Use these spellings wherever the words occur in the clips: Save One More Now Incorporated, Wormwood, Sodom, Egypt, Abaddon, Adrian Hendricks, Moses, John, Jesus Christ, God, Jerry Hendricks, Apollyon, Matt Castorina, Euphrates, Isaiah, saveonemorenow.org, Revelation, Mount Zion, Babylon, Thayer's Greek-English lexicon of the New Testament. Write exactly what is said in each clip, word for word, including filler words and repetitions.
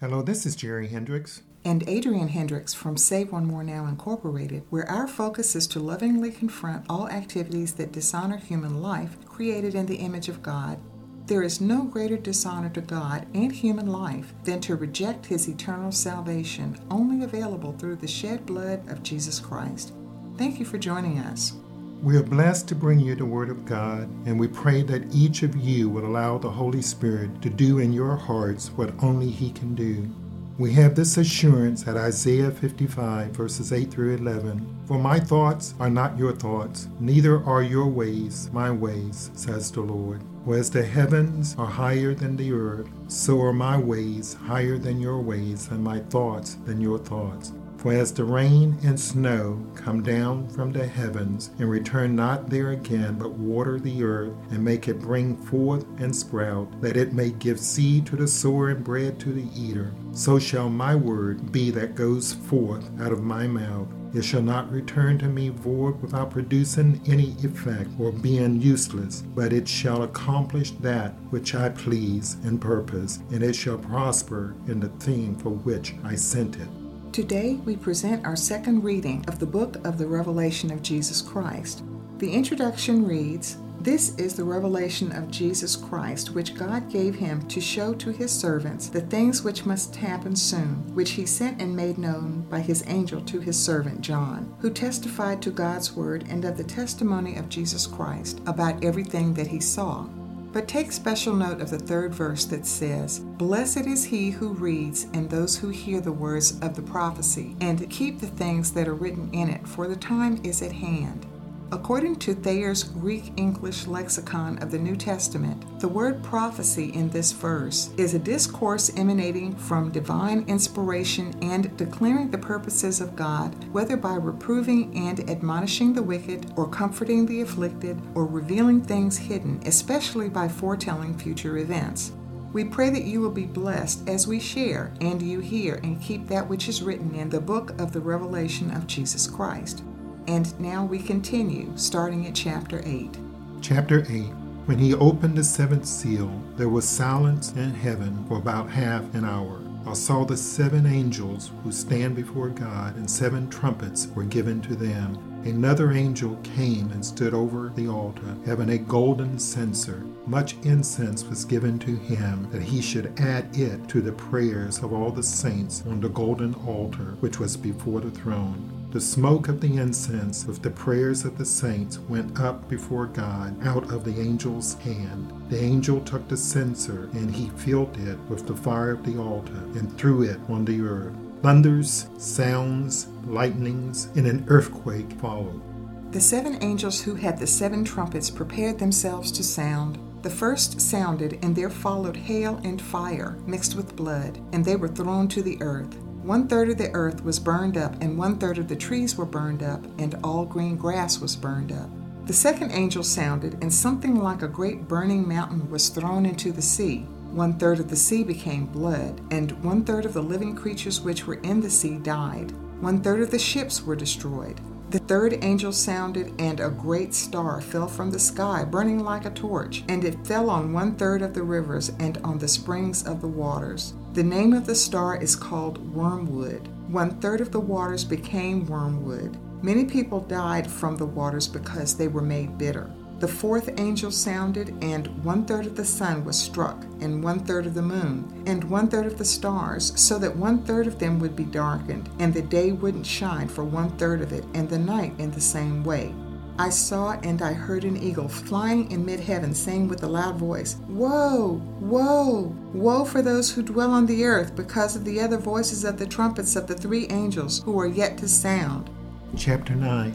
Hello, this is Jerry Hendricks. And Adrian Hendricks from Save One More Now Incorporated, where our focus is to lovingly confront all activities that dishonor human life created in the image of God. There is no greater dishonor to God and human life than to reject His eternal salvation, only available through the shed blood of Jesus Christ. Thank you for joining us. We are blessed to bring you the Word of God, and we pray that each of you will allow the Holy Spirit to do in your hearts what only He can do. We have this assurance at Isaiah fifty-five, verses eight through eleven. For my thoughts are not your thoughts, neither are your ways my ways, says the Lord. For as the heavens are higher than the earth, so are my ways higher than your ways, and my thoughts than your thoughts. For as the rain and snow come down from the heavens, and return not there again, but water the earth, and make it bring forth and sprout, that it may give seed to the sower and bread to the eater, so shall my word be that goes forth out of my mouth. It shall not return to me void without producing any effect or being useless, but it shall accomplish that which I please and purpose, and it shall prosper in the thing for which I sent it. Today, we present our second reading of the book of the Revelation of Jesus Christ. The introduction reads, "This is the revelation of Jesus Christ, which God gave him to show to his servants the things which must happen soon, which he sent and made known by his angel to his servant John, who testified to God's word and of the testimony of Jesus Christ about everything that he saw." But take special note of the third verse that says, "Blessed is he who reads and those who hear the words of the prophecy, and keep the things that are written in it, for the time is at hand." According to Thayer's Greek-English lexicon of the New Testament, the word prophecy in this verse is a discourse emanating from divine inspiration and declaring the purposes of God, whether by reproving and admonishing the wicked, or comforting the afflicted, or revealing things hidden, especially by foretelling future events. We pray that you will be blessed as we share and you hear and keep that which is written in the book of the Revelation of Jesus Christ. And now we continue, starting at chapter eight. Chapter eight. When he opened the seventh seal, there was silence in heaven for about half an hour. I saw the seven angels who stand before God, and seven trumpets were given to them. Another angel came and stood over the altar, having a golden censer. Much incense was given to him, that he should add it to the prayers of all the saints on the golden altar, which was before the throne. The smoke of the incense of the prayers of the saints went up before God out of the angel's hand. The angel took the censer, and he filled it with the fire of the altar, and threw it on the earth. Thunders, sounds, lightnings, and an earthquake followed. The seven angels who had the seven trumpets prepared themselves to sound. The first sounded, and there followed hail and fire mixed with blood, and they were thrown to the earth. One-third of the earth was burned up, and one-third of the trees were burned up, and all green grass was burned up. The second angel sounded, and something like a great burning mountain was thrown into the sea. One-third of the sea became blood, and one-third of the living creatures which were in the sea died. One-third of the ships were destroyed. The third angel sounded, and a great star fell from the sky, burning like a torch, and it fell on one-third of the rivers and on the springs of the waters. The name of the star is called Wormwood. One-third of the waters became wormwood. Many people died from the waters because they were made bitter. The fourth angel sounded, and one-third of the sun was struck, and one-third of the moon, and one-third of the stars, so that one-third of them would be darkened, and the day wouldn't shine for one-third of it, and the night in the same way. I saw and I heard an eagle flying in mid-heaven, saying with a loud voice, "Woe, woe, woe for those who dwell on the earth, because of the other voices of the trumpets of the three angels who are yet to sound." Chapter nine.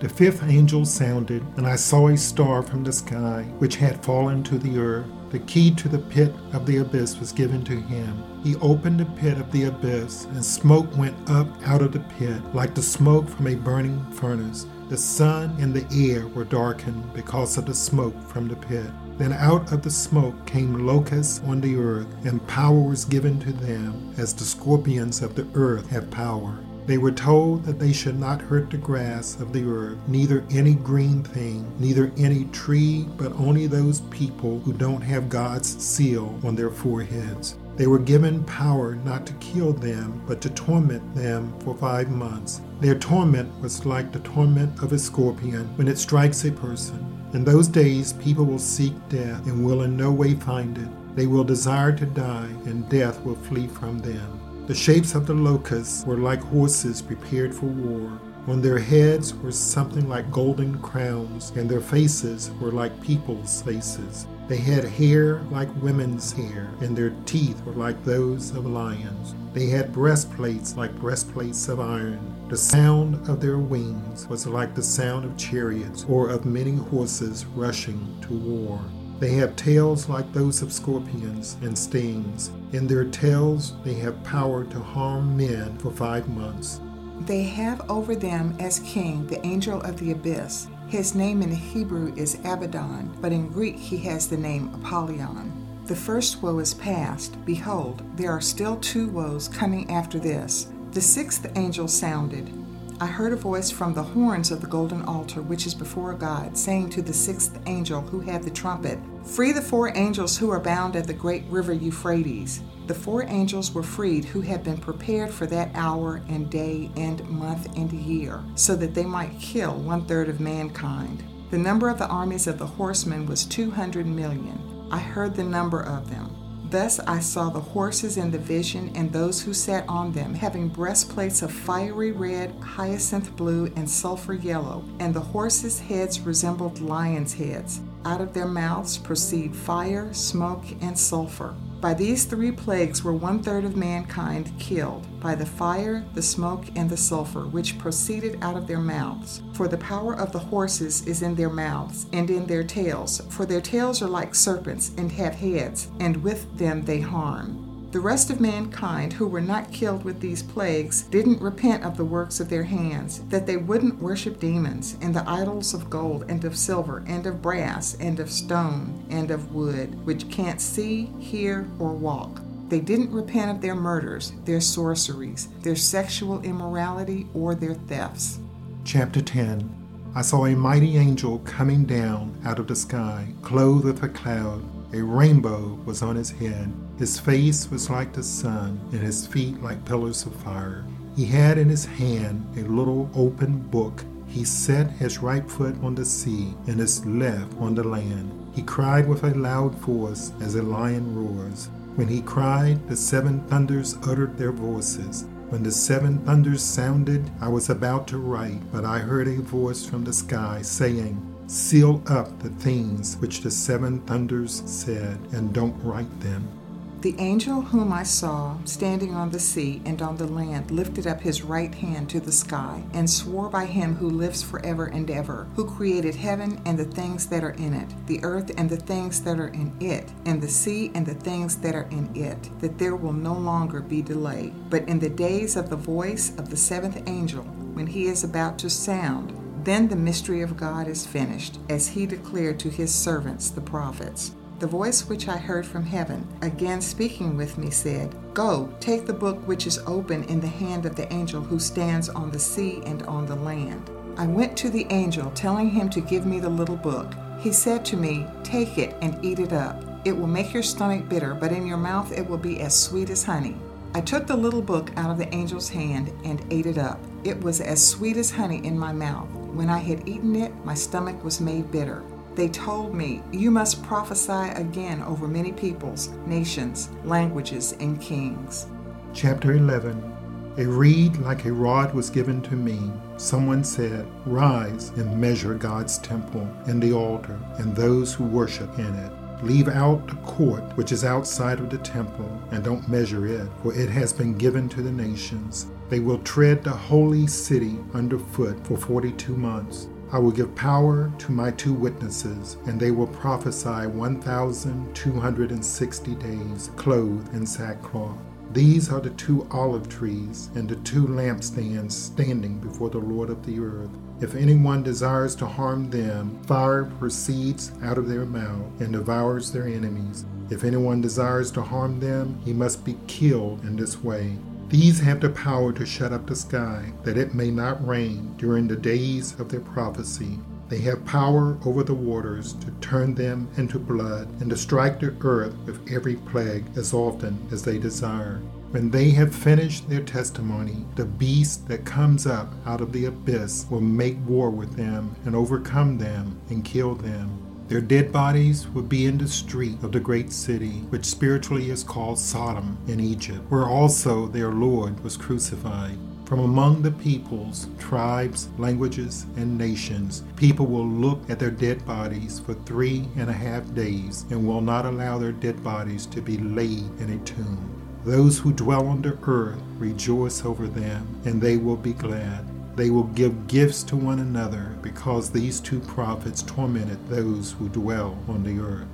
The fifth angel sounded, and I saw a star from the sky, which had fallen to the earth. The key to the pit of the abyss was given to him. He opened the pit of the abyss, and smoke went up out of the pit, like the smoke from a burning furnace. The sun and the air were darkened because of the smoke from the pit. Then out of the smoke came locusts on the earth, and power was given to them, as the scorpions of the earth have power. They were told that they should not hurt the grass of the earth, neither any green thing, neither any tree, but only those people who don't have God's seal on their foreheads. They were given power not to kill them, but to torment them for five months. Their torment was like the torment of a scorpion when it strikes a person. In those days, people will seek death and will in no way find it. They will desire to die, and death will flee from them. The shapes of the locusts were like horses prepared for war. On their heads were something like golden crowns, and their faces were like people's faces. They had hair like women's hair, and their teeth were like those of lions. They had breastplates like breastplates of iron. The sound of their wings was like the sound of chariots or of many horses rushing to war. They have tails like those of scorpions and stings. In their tails they have power to harm men for five months. They have over them as king the angel of the abyss. His name in Hebrew is Abaddon, but in Greek he has the name Apollyon. The first woe is past. Behold, there are still two woes coming after this. The sixth angel sounded. I heard a voice from the horns of the golden altar, which is before God, saying to the sixth angel who had the trumpet, "Free the four angels who are bound at the great river Euphrates." The four angels were freed who had been prepared for that hour and day and month and year, so that they might kill one-third of mankind. The number of the armies of the horsemen was two hundred million. I heard the number of them. Thus I saw the horses in the vision, and those who sat on them, having breastplates of fiery red, hyacinth blue, and sulfur yellow, and the horses' heads resembled lions' heads. Out of their mouths proceed fire, smoke, and sulfur. By these three plagues were one-third of mankind killed, by the fire, the smoke, and the sulfur, which proceeded out of their mouths. For the power of the horses is in their mouths, and in their tails, for their tails are like serpents, and have heads, and with them they harm. The rest of mankind, who were not killed with these plagues, didn't repent of the works of their hands, that they wouldn't worship demons, and the idols of gold, and of silver, and of brass, and of stone, and of wood, which can't see, hear, or walk. They didn't repent of their murders, their sorceries, their sexual immorality, or their thefts. Chapter ten. I saw a mighty angel coming down out of the sky, clothed with a cloud. A rainbow was on his head. His face was like the sun, and his feet like pillars of fire. He had in his hand a little open book. He set his right foot on the sea, and his left on the land. He cried with a loud voice as a lion roars. When he cried, the seven thunders uttered their voices. When the seven thunders sounded, I was about to write, but I heard a voice from the sky saying, "Seal up the things which the seven thunders said, and don't write them." The angel whom I saw standing on the sea and on the land lifted up his right hand to the sky, and swore by him who lives forever and ever, who created heaven and the things that are in it, the earth and the things that are in it, and the sea and the things that are in it, that there will no longer be delay. But in the days of the voice of the seventh angel, when he is about to sound, then the mystery of God is finished, as he declared to his servants, the prophets. The voice which I heard from heaven, again speaking with me, said, "Go, take the book which is open in the hand of the angel who stands on the sea and on the land." I went to the angel, telling him to give me the little book. He said to me, "Take it and eat it up. It will make your stomach bitter, but in your mouth it will be as sweet as honey." I took the little book out of the angel's hand and ate it up. It was as sweet as honey in my mouth. When I had eaten it, my stomach was made bitter. They told me, "You must prophesy again over many peoples, nations, languages, and kings." Chapter eleven. A reed like a rod was given to me. Someone said, "Rise and measure God's temple and the altar and those who worship in it. Leave out the court which is outside of the temple, and don't measure it, for it has been given to the nations. They will tread the holy city underfoot for forty-two months. I will give power to my two witnesses, and they will prophesy one thousand two hundred sixty days, clothed in sackcloth. These are the two olive trees and the two lampstands standing before the Lord of the earth. If anyone desires to harm them, fire proceeds out of their mouth and devours their enemies. If anyone desires to harm them, he must be killed in this way. These have the power to shut up the sky, that it may not rain during the days of their prophecy. They have power over the waters to turn them into blood and to strike the earth with every plague as often as they desire. When they have finished their testimony, the beast that comes up out of the abyss will make war with them and overcome them and kill them. Their dead bodies will be in the street of the great city, which spiritually is called Sodom in Egypt, where also their Lord was crucified. From among the peoples, tribes, languages, and nations, people will look at their dead bodies for three and a half days and will not allow their dead bodies to be laid in a tomb. Those who dwell on the earth rejoice over them, and they will be glad. They will give gifts to one another because these two prophets tormented those who dwell on the earth.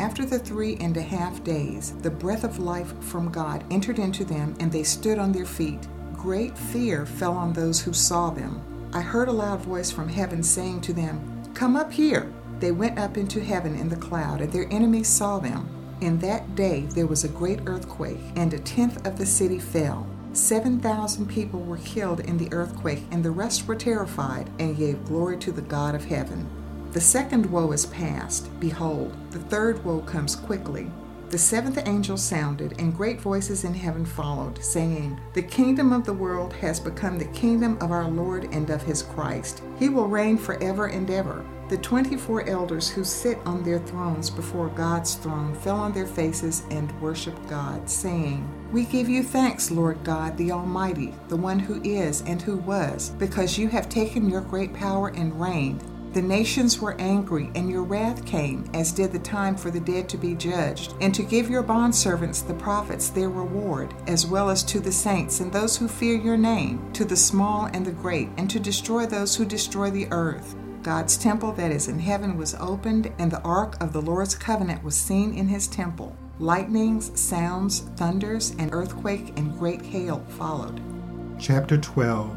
After the three and a half days, the breath of life from God entered into them, and they stood on their feet. Great fear fell on those who saw them. I heard a loud voice from heaven saying to them, "Come up here." They went up into heaven in the cloud, and their enemies saw them. In that day there was a great earthquake, and a tenth of the city fell. seven thousand people were killed in the earthquake, and the rest were terrified and gave glory to the God of heaven. The second woe is past. Behold, the third woe comes quickly. The seventh angel sounded, and great voices in heaven followed, saying, "The kingdom of the world has become the kingdom of our Lord and of his Christ. He will reign forever and ever." The twenty-four elders who sit on their thrones before God's throne fell on their faces and worshiped God, saying, "We give you thanks, Lord God, the Almighty, the one who is and who was, because you have taken your great power and reigned. The nations were angry, and your wrath came, as did the time for the dead to be judged, and to give your bondservants, the prophets, their reward, as well as to the saints and those who fear your name, to the small and the great, and to destroy those who destroy the earth." God's temple that is in heaven was opened, and the ark of the Lord's covenant was seen in his temple. Lightnings, sounds, thunders, an earthquake, and great hail followed. Chapter twelve.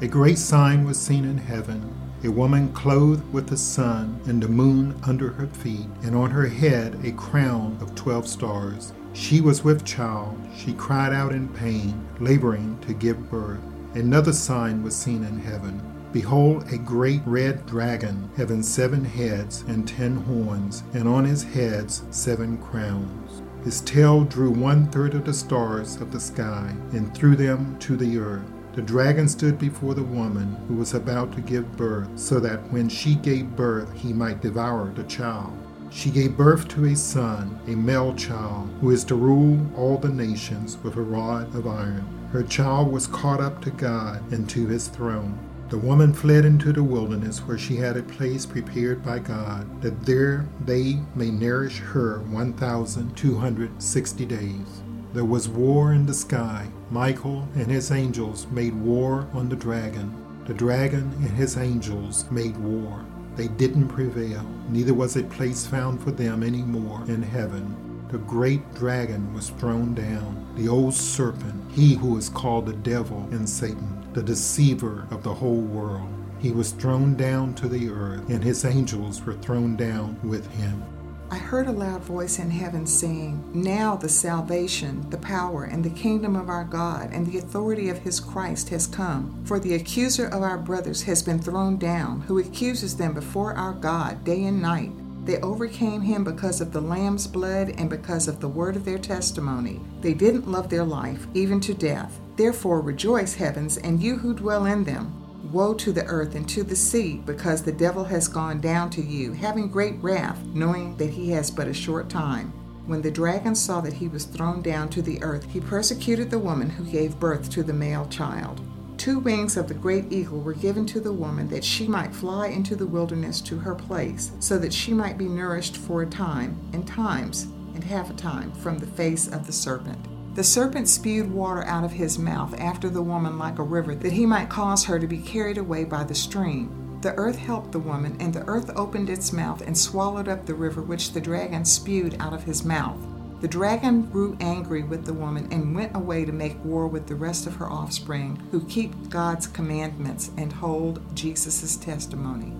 A great sign was seen in heaven, a woman clothed with the sun and the moon under her feet, and on her head a crown of twelve stars. She was with child. She cried out in pain, laboring to give birth. Another sign was seen in heaven. Behold, a great red dragon, having seven heads and ten horns, and on his heads seven crowns. His tail drew one-third of the stars of the sky, and threw them to the earth. The dragon stood before the woman who was about to give birth, so that when she gave birth, he might devour the child. She gave birth to a son, a male child, who is to rule all the nations with a rod of iron. Her child was caught up to God and to his throne. The woman fled into the wilderness, where she had a place prepared by God, that there they may nourish her one thousand two hundred sixty days. There was war in the sky. Michael and his angels made war on the dragon. The dragon and his angels made war. They didn't prevail. Neither was a place found for them anymore in heaven. The great dragon was thrown down, the old serpent, he who is called the devil and Satan, the deceiver of the whole world. He was thrown down to the earth, and his angels were thrown down with him. I heard a loud voice in heaven saying, "Now the salvation, the power, and the kingdom of our God, and the authority of his Christ has come. For the accuser of our brothers has been thrown down, who accuses them before our God day and night. They overcame him because of the Lamb's blood and because of the word of their testimony. They didn't love their life, even to death. Therefore rejoice, heavens, and you who dwell in them. Woe to the earth and to the sea, because the devil has gone down to you, having great wrath, knowing that he has but a short time." When the dragon saw that he was thrown down to the earth, he persecuted the woman who gave birth to the male child. Two wings of the great eagle were given to the woman, that she might fly into the wilderness to her place, so that she might be nourished for a time, and times, and half a time, from the face of the serpent. The serpent spewed water out of his mouth after the woman like a river, that he might cause her to be carried away by the stream. The earth helped the woman, and the earth opened its mouth and swallowed up the river which the dragon spewed out of his mouth. The dragon grew angry with the woman and went away to make war with the rest of her offspring, who keep God's commandments and hold Jesus' testimony.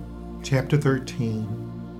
Chapter thirteen.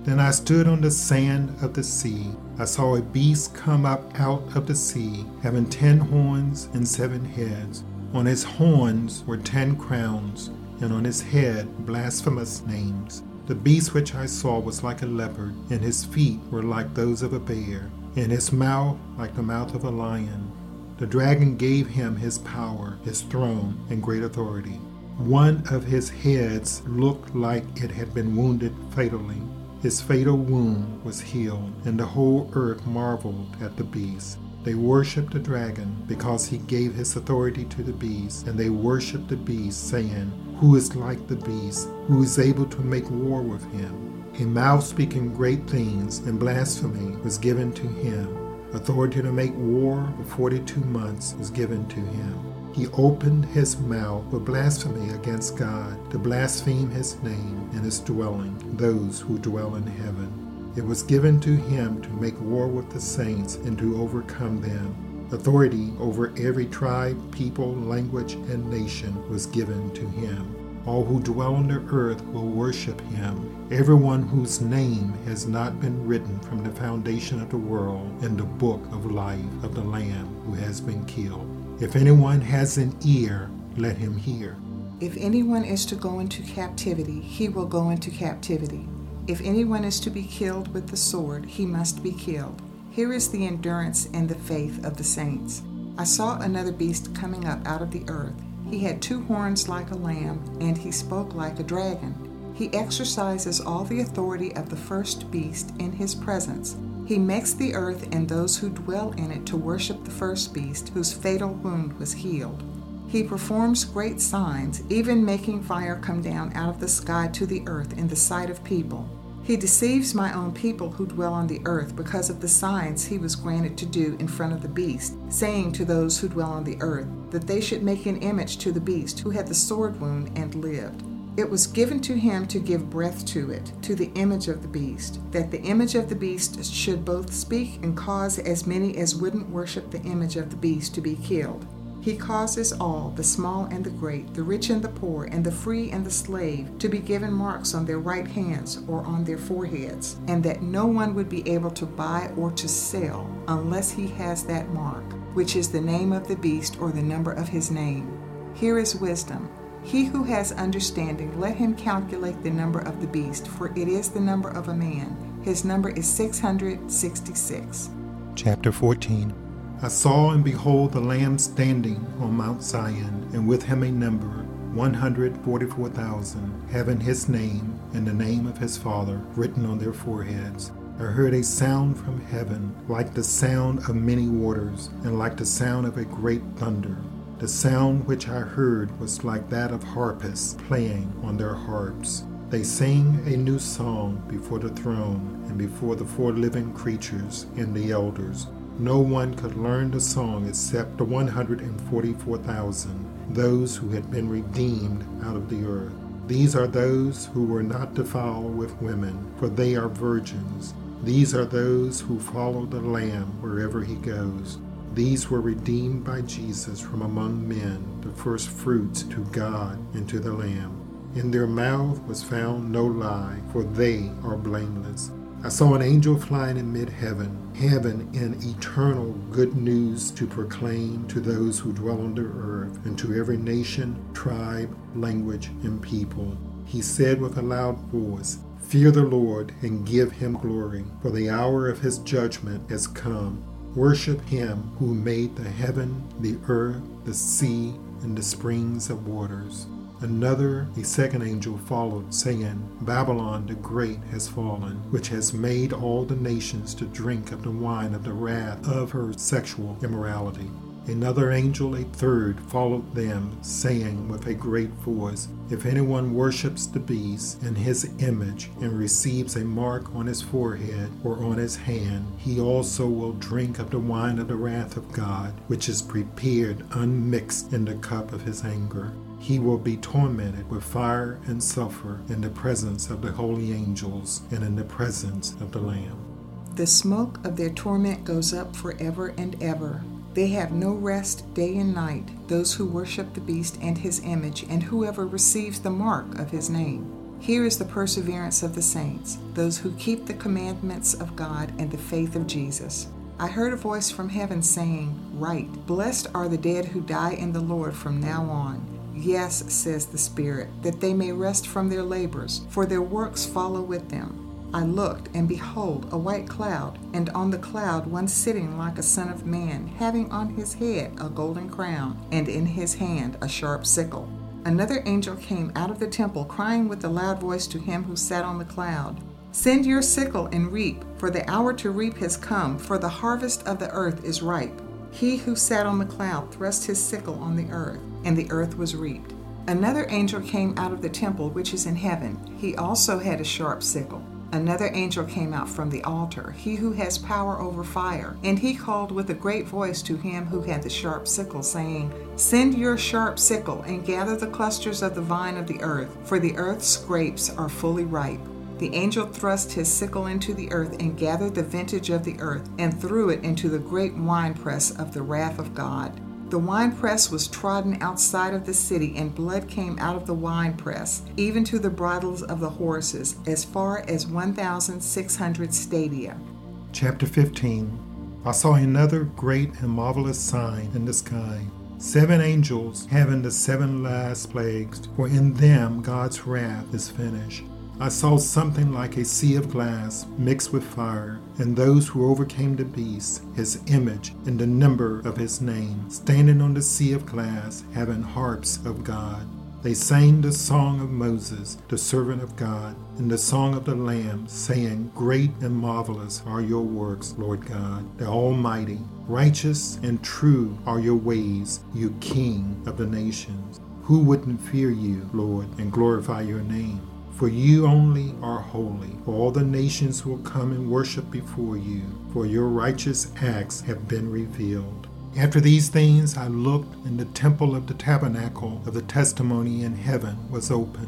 Then I stood on the sand of the sea. I saw a beast come up out of the sea, having ten horns and seven heads. On his horns were ten crowns, and on his head blasphemous names. The beast which I saw was like a leopard, and his feet were like those of a bear, and his mouth like the mouth of a lion. The dragon gave him his power, his throne, and great authority. One of his heads looked like it had been wounded fatally. His fatal wound was healed, and the whole earth marveled at the beast. They worshipped the dragon, because he gave his authority to the beast, and they worshipped the beast, saying, "Who is like the beast? Who is able to make war with him?" A mouth speaking great things and blasphemy was given to him. Authority to make war for forty-two months was given to him. He opened his mouth with blasphemy against God, to blaspheme his name and his dwelling, those who dwell in heaven. It was given to him to make war with the saints and to overcome them. Authority over every tribe, people, language, and nation was given to him. All who dwell on the earth will worship him, everyone whose name has not been written from the foundation of the world in the book of life of the Lamb who has been killed. If anyone has an ear, let him hear. If anyone is to go into captivity, he will go into captivity. If anyone is to be killed with the sword, he must be killed. Here is the endurance and the faith of the saints. I saw another beast coming up out of the earth. He had two horns like a lamb, and he spoke like a dragon. He exercises all the authority of the first beast in his presence. He makes the earth and those who dwell in it to worship the first beast, whose fatal wound was healed. He performs great signs, even making fire come down out of the sky to the earth in the sight of people. He deceives my own people who dwell on the earth because of the signs he was granted to do in front of the beast, saying to those who dwell on the earth that they should make an image to the beast who had the sword wound and lived. It was given to him to give breath to it, to the image of the beast, that the image of the beast should both speak and cause as many as wouldn't worship the image of the beast to be killed. He causes all, the small and the great, the rich and the poor, and the free and the slave, to be given marks on their right hands or on their foreheads, and that no one would be able to buy or to sell unless he has that mark, which is the name of the beast or the number of his name. Here is wisdom. He who has understanding, let him calculate the number of the beast, for it is the number of a man. His number is six hundred sixty-six. Chapter fourteen. I saw and behold the Lamb standing on Mount Zion, and with him a number, one hundred forty-four thousand, having his name and the name of his Father written on their foreheads. I heard a sound from heaven, like the sound of many waters, and like the sound of a great thunder. The sound which I heard was like that of harpists playing on their harps. They sang a new song before the throne, and before the four living creatures and the elders. No one could learn the song except the one hundred forty-four thousand, those who had been redeemed out of the earth. These are those who were not defiled with women, for they are virgins. These are those who follow the Lamb wherever he goes. These were redeemed by Jesus from among men, the first fruits to God and to the Lamb. In their mouth was found no lie, for they are blameless. I saw an angel flying in mid-heaven, heaven in eternal good news to proclaim to those who dwell on the earth, and to every nation, tribe, language, and people. He said with a loud voice, "Fear the Lord and give him glory, for the hour of his judgment has come. Worship him who made the heaven, the earth, the sea, and the springs of waters." Another, a second angel followed, saying, "Babylon the great has fallen, which has made all the nations to drink of the wine of the wrath of her sexual immorality." Another angel, a third, followed them, saying with a great voice, "If anyone worships the beast and his image, and receives a mark on his forehead or on his hand, he also will drink of the wine of the wrath of God, which is prepared unmixed in the cup of his anger. He will be tormented with fire and sulfur in the presence of the holy angels and in the presence of the Lamb. The smoke of their torment goes up forever and ever. They have no rest day and night, those who worship the beast and his image, and whoever receives the mark of his name. Here is the perseverance of the saints, those who keep the commandments of God and the faith of Jesus. I heard a voice from heaven saying, 'Write, blessed are the dead who die in the Lord from now on. Yes, says the Spirit, that they may rest from their labors, for their works follow with them. I looked, and behold, a white cloud, and on the cloud one sitting like a son of man, having on his head a golden crown, and in his hand a sharp sickle. Another angel came out of the temple, crying with a loud voice to him who sat on the cloud, "Send your sickle and reap, for the hour to reap has come, for the harvest of the earth is ripe." He who sat on the cloud thrust his sickle on the earth, and the earth was reaped. Another angel came out of the temple which is in heaven. He also had a sharp sickle. Another angel came out from the altar, he who has power over fire, and he called with a great voice to him who had the sharp sickle, saying, "Send your sharp sickle and gather the clusters of the vine of the earth, for the earth's grapes are fully ripe." The angel thrust his sickle into the earth and gathered the vintage of the earth and threw it into the great winepress of the wrath of God. The winepress was trodden outside of the city, and blood came out of the winepress, even to the bridles of the horses, as far as one thousand six hundred stadia. Chapter fifteen. I saw another great and marvelous sign in the sky. Seven angels having the seven last plagues, for in them God's wrath is finished. I saw something like a sea of glass mixed with fire, and those who overcame the beast, his image, and the number of his name, standing on the sea of glass, having harps of God. They sang the song of Moses, the servant of God, and the song of the Lamb, saying, "Great and marvelous are your works, Lord God, the Almighty. Righteous and true are your ways, you King of the nations. Who wouldn't fear you, Lord, and glorify your name? For you only are holy, for all the nations will come and worship before you, for your righteous acts have been revealed." After these things I looked, and the temple of the tabernacle of the testimony in heaven was open.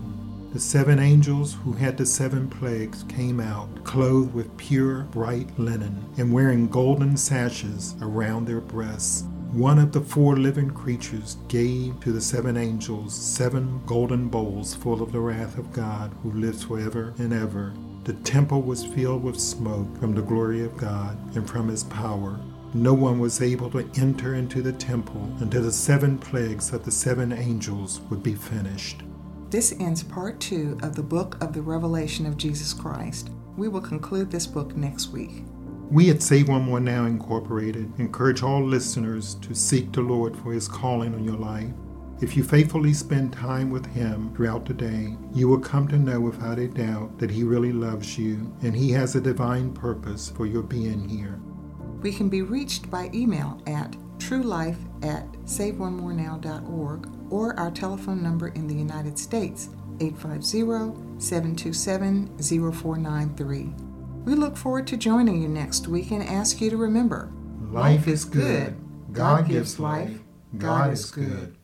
The seven angels who had the seven plagues came out, clothed with pure, bright linen, and wearing golden sashes around their breasts. One of the four living creatures gave to the seven angels seven golden bowls full of the wrath of God who lives forever and ever. The temple was filled with smoke from the glory of God and from his power. No one was able to enter into the temple until the seven plagues of the seven angels would be finished. This ends part two of the book of the Revelation of Jesus Christ. We will conclude this book next week. We at Save One More Now Incorporated encourage all listeners to seek the Lord for His calling on your life. If you faithfully spend time with Him throughout the day, you will come to know without a doubt that He really loves you and He has a divine purpose for your being here. We can be reached by email at truelife at save one more now dot org or our telephone number in the United States, eight five zero, seven two seven, zero four nine three. We look forward to joining you next week and ask you to remember, life is good. God gives life. God is good.